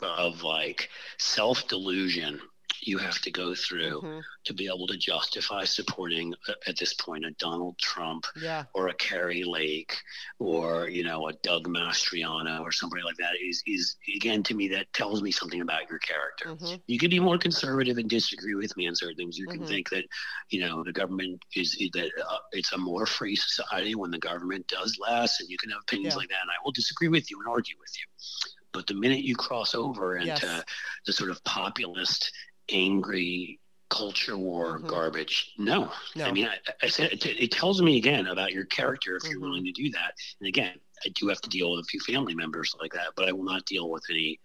of like self-delusion you have to go through mm-hmm. to be able to justify supporting uh, at this point a Donald Trump yeah. or a Kerry Lake or, you know, a Doug Mastriano or somebody like that is, is again, to me, that tells me something about your character. Mm-hmm. You can be more conservative and disagree with me on certain things. You can mm-hmm. think that, you know, the government is, is that uh, it's a more free society when the government does less, and you can have opinions yeah. like that. And I will disagree with you and argue with you. But the minute you cross over into yes. the sort of populist angry culture war mm-hmm. garbage. No. no, I mean, I, I said it, it tells me again about your character if mm-hmm. you're willing to do that. And again, I do have to deal with a few family members like that, but I will not deal with any.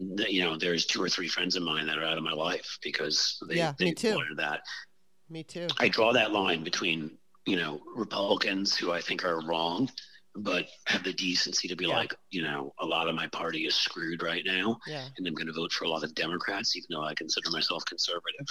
You know, there's two or three friends of mine that are out of my life because they yeah, they wanted that. Me too. I draw that line between, you know, Republicans who I think are wrong, but have the decency to be yeah. like, you know, a lot of my party is screwed right now, yeah. and I'm going to vote for a lot of Democrats, even though I consider myself conservative.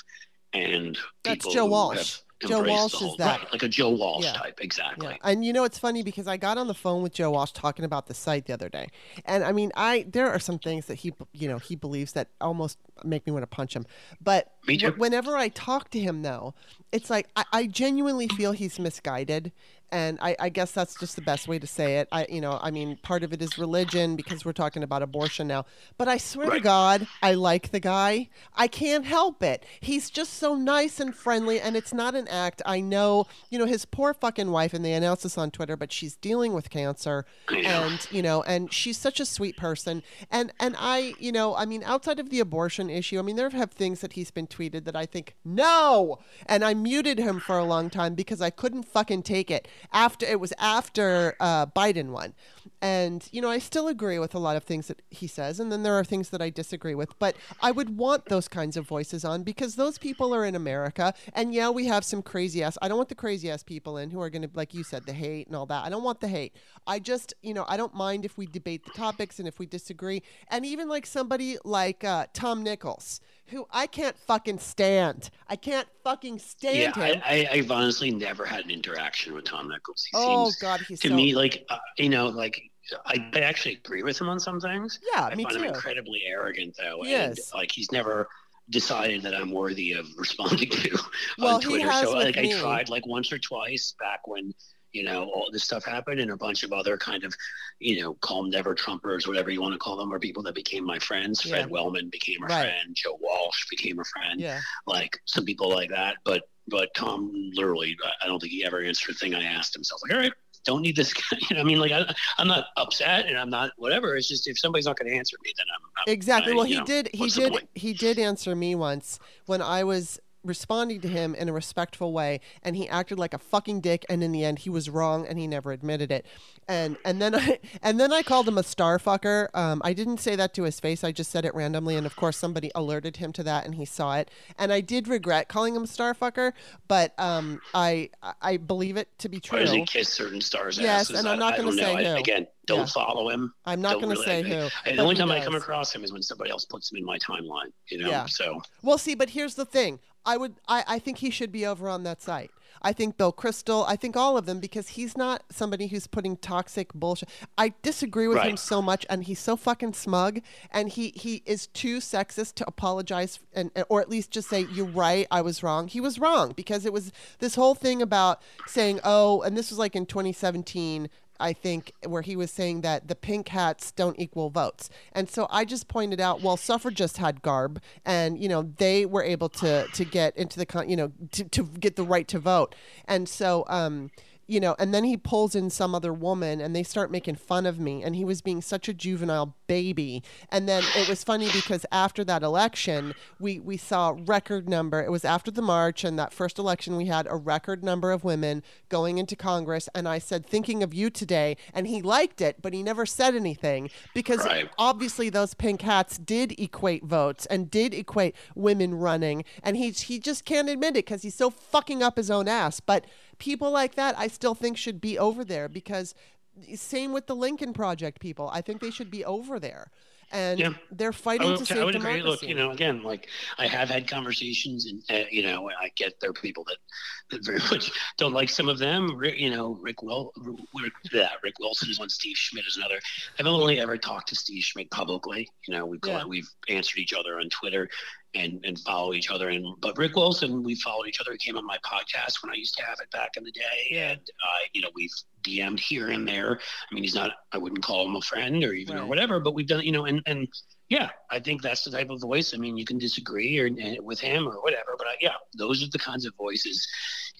And that's Joe Walsh. Joe Walsh whole, is that. Right, like a Joe Walsh yeah. type, exactly. Yeah. And you know, it's funny because I got on the phone with Joe Walsh talking about the site the other day. And I mean, I there are some things that he, you know, he believes that almost make me want to punch him. But w- whenever I talk to him, though, it's like I, I genuinely feel he's misguided. And I, I guess that's just the best way to say it. I, you know, I mean, part of it is religion because we're talking about abortion now. But I swear right. to God, I like the guy. I can't help it. He's just so nice and friendly, and it's not an act. I know, you know, his poor fucking wife, and they announced this on Twitter, but she's dealing with cancer, and you know, and she's such a sweet person. And and I, you know, I mean, outside of the abortion issue, I mean, there have things that he's been tweeted that I think no, and I muted him for a long time because I couldn't fucking take it. After it was after uh, Biden won. And, you know, I still agree with a lot of things that he says. And then there are things that I disagree with. But I would want those kinds of voices on because those people are in America. And, yeah, we have some crazy ass. I don't want the crazy ass people in who are going to, like you said, the hate and all that. I don't want the hate. I just, you know, I don't mind if we debate the topics and if we disagree. And even like somebody like uh, Tom Nichols, who I can't fucking stand. I can't fucking stand yeah, him. I, I, I've honestly never had an interaction with Tom Nichols. He oh, seems, God, he's To so... me, like, uh, you know, like, I, I actually agree with him on some things. Yeah, I me find too. him incredibly arrogant, though. He and, is. Like, he's never decided that I'm worthy of responding to well, on Twitter. He has so, with like, me. I tried, like, once or twice back when, you know, all this stuff happened, and a bunch of other kind of, you know, call them never Trumpers, whatever you want to call them, are people that became my friends. Yeah. Fred Wellman became a right. friend. Joe Walsh became a friend. Yeah. Like some people like that. But but Tom literally, I don't think he ever answered a thing I asked him. So I was like, all right, don't need this guy. You know, I mean, like I, I'm not upset and I'm not whatever. It's just if somebody's not going to answer me, then I'm, I'm exactly. I, well, he know, did. He did. He did answer me once when I was responding to him in a respectful way, and he acted like a fucking dick, and in the end he was wrong and he never admitted it. And and then I and then I called him a star fucker. Um, I didn't say that to his face. I just said it randomly, and of course somebody alerted him to that and he saw it. And I did regret calling him a star fucker, but um, I I believe it to be true. Or does he kiss certain stars' asses? Yes, and I'm not going to say who. I, again, don't yeah. follow him. I'm not going to really, say who. And the only time does. I come across him is when somebody else puts him in my timeline. You know, yeah. so. Well, see, but here's the thing. I would. I, I think he should be over on that site. I think Bill Kristol. I think all of them, because he's not somebody who's putting toxic bullshit. I disagree with right. him so much, and he's so fucking smug, and he, he is too sexist to apologize, and or at least just say, you're right, I was wrong. He was wrong, because it was this whole thing about saying, oh, and this was like in twenty seventeen, I think, where he was saying that the pink hats don't equal votes. And so I just pointed out, well, suffragists had garb, and, you know, they were able to, to get into the, con you know, to, to get the right to vote. And so, um, you know, and then he pulls in some other woman and they start making fun of me. And he was being such a juvenile baby. And then it was funny because after that election, we, we saw a record number. It was after the march and that first election, we had a record number of women going into Congress. And I said, thinking of you today. And he liked it, but he never said anything, because right. obviously those pink hats did equate votes and did equate women running. And he, he just can't admit it because he's so fucking up his own ass. But people like that, I still think should be over there, because same with the Lincoln Project people. I think they should be over there, and yeah. they're fighting I would, to save I would democracy. Agree. Look, you know, again, like I have had conversations, and uh, you know, I get there are people that, that very much don't like some of them. You know, Rick Will, Rick, yeah, Rick Wilson is one, Steve Schmidt is another. I've only ever talked to Steve Schmidt publicly. You know, we've yeah. we've answered each other on Twitter. And, and follow each other. And but Rick Wilson, we followed each other. He came on my podcast when I used to have it back in the day, and uh, you know, we've D M'd here and there. I mean, he's not. I wouldn't call him a friend or even right. or whatever, but we've done, you know, and and yeah, I think that's the type of voice. I mean, you can disagree or and, with him or whatever, but I, yeah, those are the kinds of voices.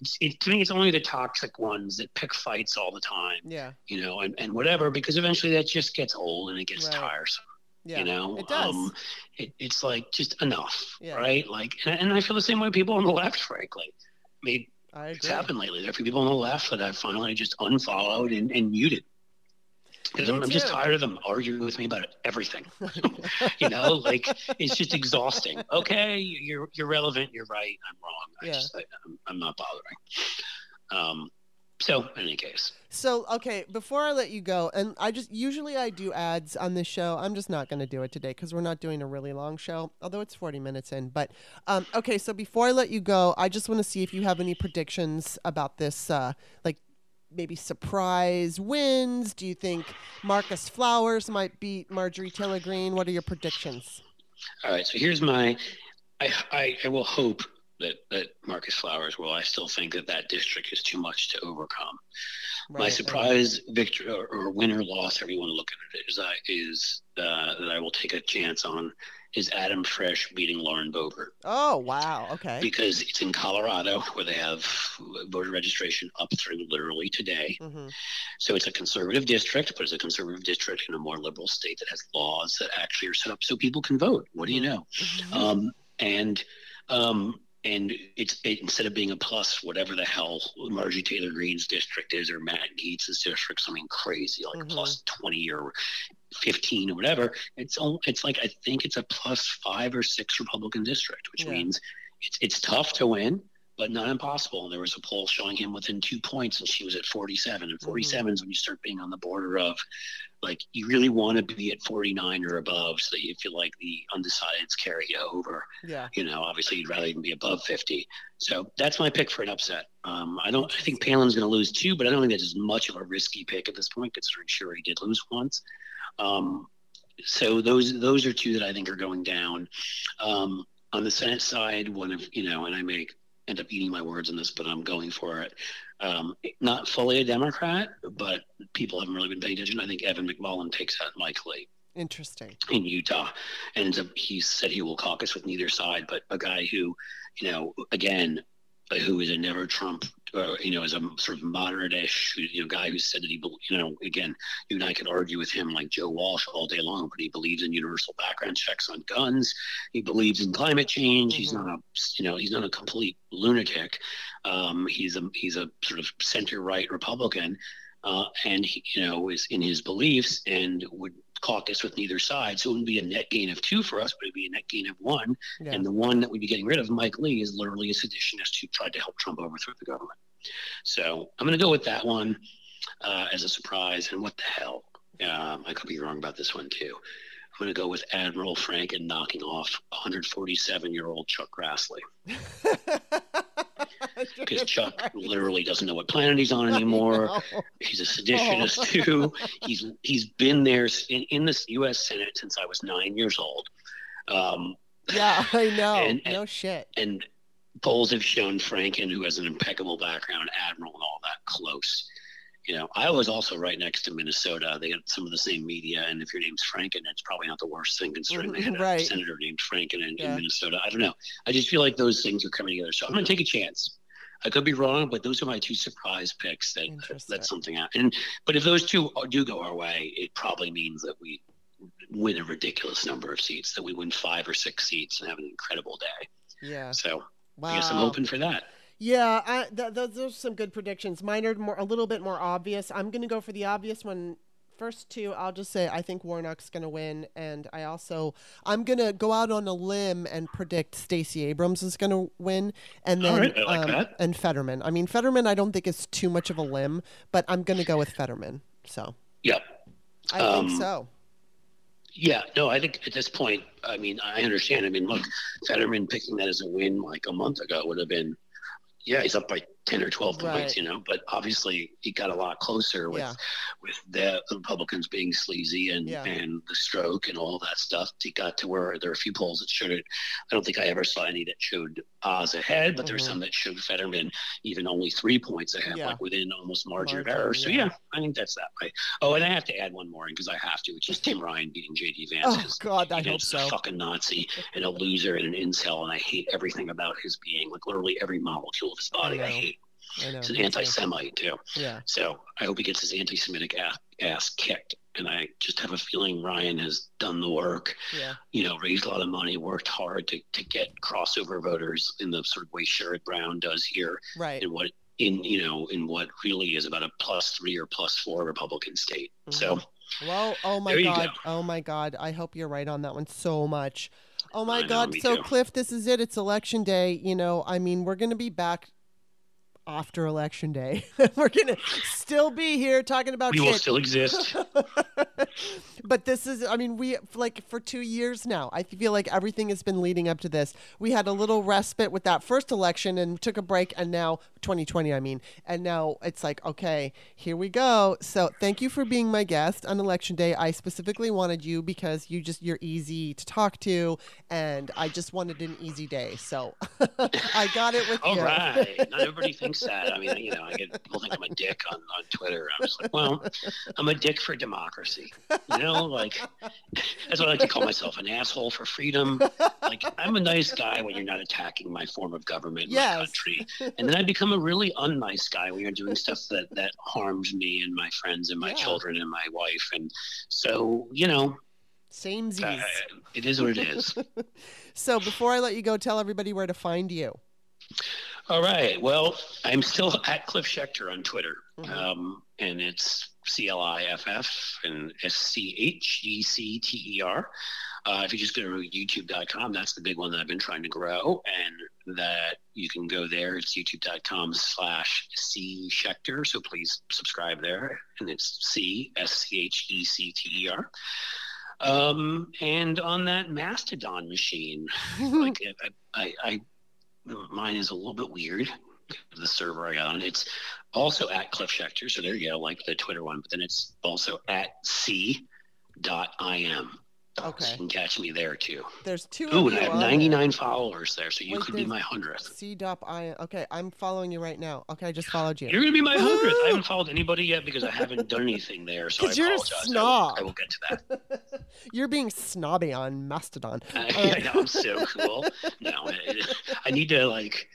It's, it, to me, it's only the toxic ones that pick fights all the time. Yeah, you know, and and whatever, because eventually that just gets old and it gets right. tiresome. Yeah, you know, it does. Um, it, it's like just enough, yeah. right? Like, and, and I feel the same way people on the left, frankly. I mean, I agree. It's happened lately. There are people on the left that I finally just unfollowed and, and muted. Because I'm, I'm just tired of them arguing with me about everything. You know, like it's just exhausting. Okay, you're you're relevant. You're right. I'm wrong. I yeah. just, I, I'm, I'm not bothering. Um. So, in any case. So, okay, before I let you go, and I just, usually I do ads on this show. I'm just not going to do it today because we're not doing a really long show, although it's forty minutes in. But, um, okay, so before I let you go, I just want to see if you have any predictions about this, uh, like, maybe surprise wins. Do you think Marcus Flowers might beat Marjorie Taylor Greene? What are your predictions? All right, so here's my, I, I, I will hope that, that Marcus Flowers will. I still think that that district is too much to overcome. Right, my surprise right. victory or, or win or loss, however you want to look at it, is, I, is uh, that I will take a chance on is Adam Fresh beating Lauren Boebert. Oh, wow. Okay. Because it's in Colorado where they have voter registration up through literally today. Mm-hmm. So it's a conservative district, but it's a conservative district in a more liberal state that has laws that actually are set up so people can vote. What do you know? Mm-hmm. Um, and um, – And it's it, instead of being a plus, whatever the hell Marjorie Taylor Greene's district is, or Matt Gaetz's district, something crazy like mm-hmm. plus twenty or fifteen or whatever. It's all, it's like I think it's a plus five or six Republican district, which yeah. means it's it's tough to win, but not impossible. And there was a poll showing him within two points, and she was at forty-seven. And forty-seven mm-hmm. is when you start being on the border of, like, you really want to be at forty-nine or above, so that you feel like the undecideds carry you over. Yeah. You know, obviously, you'd rather even be above fifty. So that's my pick for an upset. Um, I don't. I think Palin's going to lose two, but I don't think that's as much of a risky pick at this point, considering she already did lose once. Um, so those those are two that I think are going down. Um, on the Senate side, one of you know, and I may end up eating my words on this, but I'm going for it. Um, not fully a Democrat, but people haven't really been paying attention. I think Evan McMullen takes out Mike Lee. Interesting. In Utah. And he said he will caucus with neither side, but a guy who, you know, again, who is a never Trump uh, you know, as a sort of moderate-ish, you know, guy who said that he, you know, again, you and I could argue with him like Joe Walsh all day long, but he believes in universal background checks on guns. He believes in climate change. Mm-hmm. He's not a, you know, he's not a complete lunatic. Um, he's a he's a sort of center-right Republican, uh, and he, you know, is in his beliefs and would caucus with neither side, so it would be a net gain of two for us, but it'd be a net gain of one. Yeah. And the one that we'd be getting rid of, Mike Lee, is literally a seditionist who tried to help Trump overthrow the government. So I'm going to go with that one uh, as a surprise. And what the hell? Um, I could be wrong about this one too. I'm going to go with Admiral Franken knocking off one hundred forty-seven-year-old Chuck Grassley. Because Chuck literally doesn't know what planet he's on anymore. He's a seditionist oh. too. He's he's been there in, in the U S Senate since I was nine years old. Um, yeah, I know. And, no and, shit. And polls have shown Franken, who has an impeccable background, admiral, and all that, close. You know, Iowa's also right next to Minnesota. They got some of the same media, and if your name's Franken, it's probably not the worst thing considering they had right. a senator named Franken in, yeah. in Minnesota. I don't know. I just feel like those things are coming together. So I'm going to take a chance. I could be wrong, but those are my two surprise picks. That that's something out. And but if those two do go our way, it probably means that we win a ridiculous number of seats. That we win five or six seats and have an incredible day. Yeah. So wow. I guess I'm hoping for that. Yeah, I, th- those are some good predictions. Mine are more, a little bit more obvious. I'm going to go for the obvious one. First two, I'll just say I think Warnock's going to win, and I also I'm going to go out on a limb and predict Stacey Abrams is going to win, and then right, like um, and Fetterman. I mean, Fetterman I don't think is too much of a limb, but I'm going to go with Fetterman. So yeah, I um, think so. Yeah, no, I think at this point, I mean, I understand. I mean, look, Fetterman picking that as a win like a month ago would have been. Yeah, he's up by ten or twelve right. points, you know, but obviously he got a lot closer with yeah. with the Republicans being sleazy and, yeah. and the stroke and all that stuff. He got to where there are a few polls that showed it. I don't think I ever saw any that showed Oz ahead, but mm-hmm. there's some that showed Fetterman even only three points ahead, yeah. like within almost margin, margin of error. So, yeah. yeah, I think that's that way. Oh, and I have to add one more in because I have to, which is Tim Ryan beating J D Vance. Oh, God, I hope so. He's a fucking Nazi and a loser and an incel, and I hate everything about his being, like literally every molecule of his body. I, I hate. I know. He's an anti-Semite too. Yeah. So I hope he gets his anti-Semitic ass, ass kicked. And I just have a feeling Ryan has done the work. Yeah. You know, raised a lot of money, worked hard to to get crossover voters in the sort of way Sherrod Brown does here. Right. And what in you know in what really is about a plus three or plus four Republican state. Mm-hmm. So. Well, oh my God, go. oh my God! I hope you're right on that one so much. Oh my I God! Know, so too. Cliff, this is it. It's election day. You know, I mean, we're gonna be back. After election day, we're gonna still be here talking about. We will still exist. But this is, I mean, we like for two years now. I feel like everything has been leading up to this. We had a little respite with that first election and took a break, and now twenty twenty, I mean, and now it's like, okay, here we go. So thank you for being my guest on election day. I specifically wanted you because you just you're easy to talk to, and I just wanted an easy day. So I got it with All you. All right, not everybody thinks. Sad. I mean, you know, I get people think I'm a dick on, on Twitter. I'm just like, well, I'm a dick for democracy. You know, like that's what I like to call myself, an asshole for freedom. Like I'm a nice guy when you're not attacking my form of government, yes. my country. And then I become a really unnice guy when you're doing stuff that, that harms me and my friends and my yeah. children and my wife. And so, you know. Samesies. Uh, it is what it is. So before I let you go, tell everybody where to find you. All right. Well, I'm still at Cliff Schechter on Twitter, mm-hmm. um, and it's C L I F F and S C H E C T E R. Uh, if you just go to YouTube dot com, that's the big one that I've been trying to grow, and that you can go there. It's YouTube dot com slash C Schechter, so please subscribe there, and it's C, S C H E C T E R. Um, and on that Mastodon machine, like I... I, I mine is a little bit weird. The server I got on, it's also at Cliff Schechter. So there you go, like the Twitter one. But then it's also at c dot i m. Okay. So you can catch me there too. There's two. Ooh, and I have ninety-nine there. Followers there, so you Wait, could be my hundredth. C dot i m. Okay, I'm following you right now. Okay, I just followed you. You're gonna be my hundredth. I haven't followed anybody yet because I haven't done anything there. So I you're apologize. A snob. I will, I will get to that. You're being snobby on Mastodon. I, uh, I know, I'm so cool. No, I, I need to like.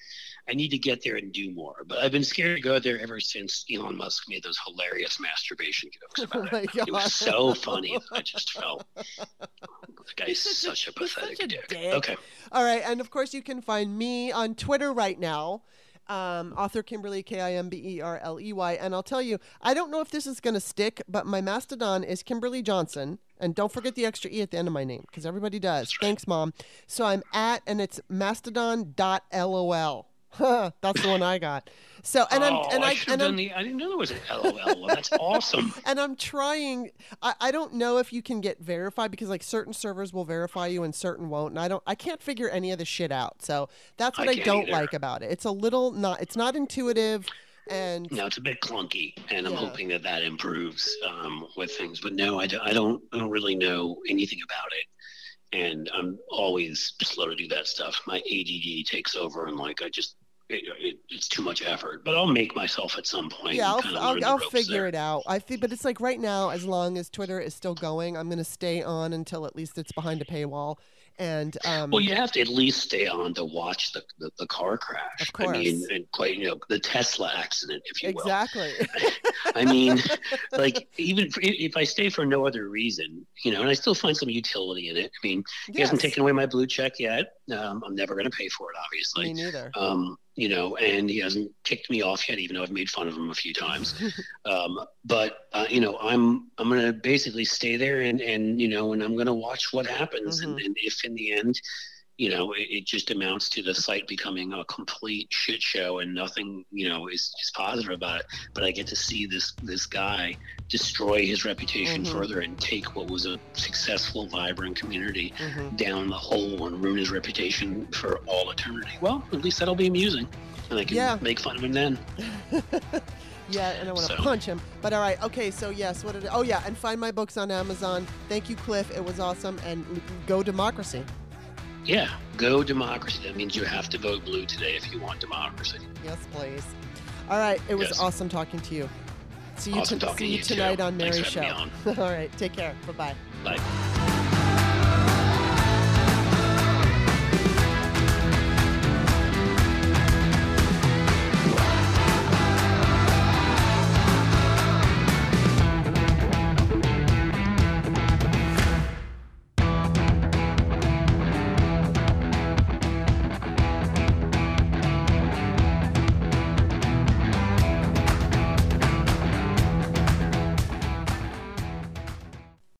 I need to get there and do more. But I've been scared to go there ever since Elon Musk made those hilarious masturbation jokes about oh it. God. It was so funny. I just felt the guy's such a, a pathetic such a dick. dick. Okay. All right. And of course, you can find me on Twitter right now. Um, author Kimberly, K I M B E R L E Y. And I'll tell you, I don't know if this is going to stick, but my Mastodon is Kimberly Johnson. And don't forget the extra E at the end of my name, because everybody does. Right. Thanks, Mom. So I'm at, and it's mastodon dot L O L. That's the one I got. So and oh, I'm and I, I and I'm, the, I didn't know there was an L O L one. That's awesome. And I'm trying. I, I don't know if you can get verified, because like certain servers will verify you and certain won't. And I don't. I can't figure any of the shit out. So that's what I, I don't either. like about it. It's a little not. It's not intuitive. And no, it's a bit clunky, and I'm yeah. hoping that that improves um, with things. But no, I, do, I don't. I don't really know anything about it. And I'm always slow to do that stuff. My A D D takes over, and like I just. It, it, it's too much effort, but I'll make myself at some point. Yeah, I'll, kind of I'll, I'll figure there. it out. I feel, but it's like right now, as long as Twitter is still going, I'm going to stay on until at least it's behind a paywall. And um, well, you have to at least stay on to watch the the, the car crash. Of course, I mean, and quite you know the Tesla accident, if you will. Exactly. I mean, like even if, if I stay for no other reason, you know, and I still find some utility in it. I mean, yes. he hasn't taken away my blue check yet. Um, I'm never going to pay for it, obviously. Me neither. Um, you know, and he hasn't kicked me off yet, even though I've made fun of him a few times. um, but, uh, you know, I'm I'm going to basically stay there and, and, you know, and I'm going to watch what happens. Mm-hmm. And, and if in the end, you know, it, it just amounts to the site becoming a complete shit show and nothing, you know, is, is positive about it. But I get to see this, this guy destroy his reputation mm-hmm. further and take what was a successful, vibrant community mm-hmm. down the hole and ruin his reputation for all eternity. Well, at least that'll be amusing. And I can yeah. make fun of him then. Yeah, and I want to so. punch him. But all right, okay, so yes, what did I, oh yeah, and find my books on Amazon. Thank you, Cliff. It was awesome. And go democracy. Yeah, go democracy. That means you have to vote blue today if you want democracy. Yes, please. All right, it was yes. awesome talking to you. See you, awesome t- see you, you tonight too. on Mary's Show. On. All right, take care. Bye-bye. Bye.